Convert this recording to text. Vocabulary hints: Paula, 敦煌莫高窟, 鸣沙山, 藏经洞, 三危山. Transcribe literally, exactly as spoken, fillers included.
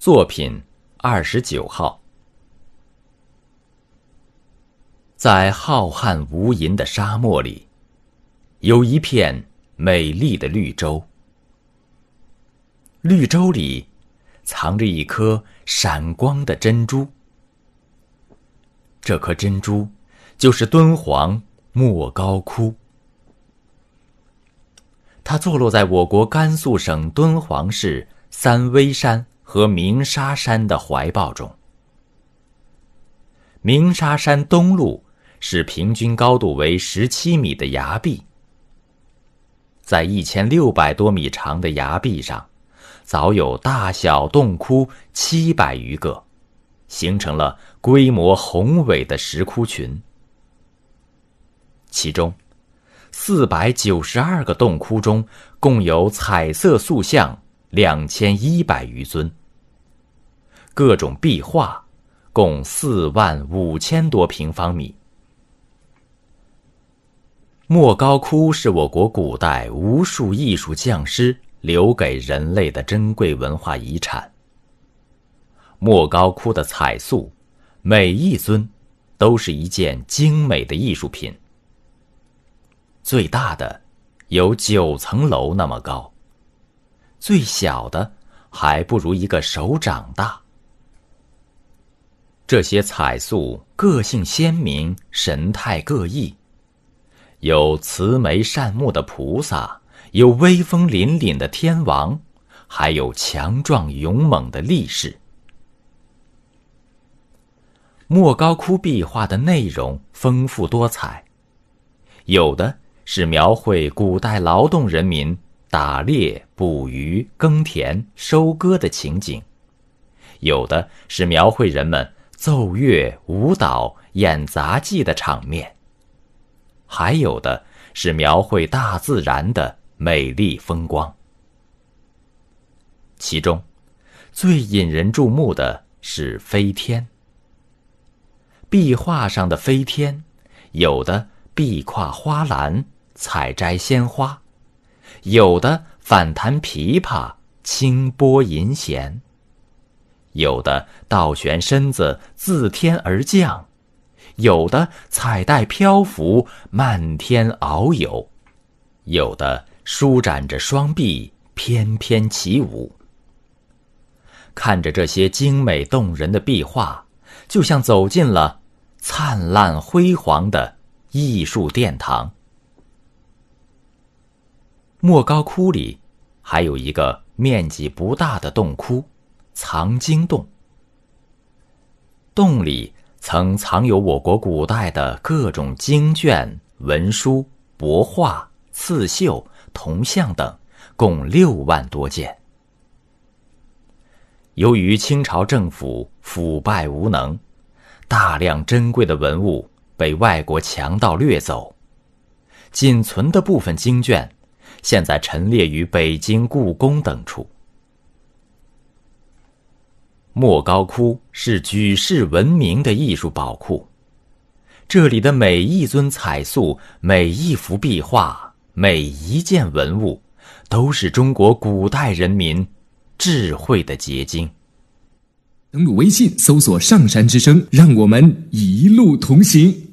作品二十九号。在浩瀚无垠的沙漠里，有一片美丽的绿洲。绿洲里藏着一颗闪光的珍珠，这颗珍珠就是敦煌莫高窟。它坐落在我国甘肃省敦煌市三危山和鸣沙山的怀抱中。鸣沙山东麓是平均高度为十七米的崖壁，在一千六百多米长的崖壁上，早有大小洞窟七百余个，形成了规模宏伟的石窟群。其中四百九十二个洞窟中共有彩色塑像两千一百余尊，各种壁画共四万五千多平方米。莫高窟是我国古代无数艺术匠师留给人类的珍贵文化遗产。莫高窟的彩塑每一尊都是一件精美的艺术品，最大的有九层楼那么高，最小的还不如一个手掌大。这些彩塑个性鲜明，神态各异，有慈眉善目的菩萨，有威风凛凛的天王，还有强壮勇猛的力士。莫高窟壁画的内容丰富多彩，有的是描绘古代劳动人民打猎、捕鱼、耕田、收割的情景，有的是描绘人们奏乐、舞蹈、演杂技的场面，还有的是描绘大自然的美丽风光。其中，最引人注目的是飞天。壁画上的飞天，有的壁跨花篮、采摘鲜花，有的反弹琵琶，轻拨银弦，有的倒悬身子，自天而降，有的彩带漂浮，漫天遨游，有的舒展着双臂，翩翩起舞。看着这些精美动人的壁画，就像走进了灿烂辉煌的艺术殿堂。莫高窟里还有一个面积不大的洞窟，藏经洞。洞里曾藏有我国古代的各种经卷、文书、帛画、刺绣、铜像等，共六万多件。由于清朝政府腐败无能，大量珍贵的文物被外国强盗掠走，仅存的部分经卷现在陈列于北京故宫等处。莫高窟是举世闻名的艺术宝库，这里的每一尊彩塑、每一幅壁画、每一件文物，都是中国古代人民智慧的结晶。登录微信，搜索上山之声，让我们一路同行。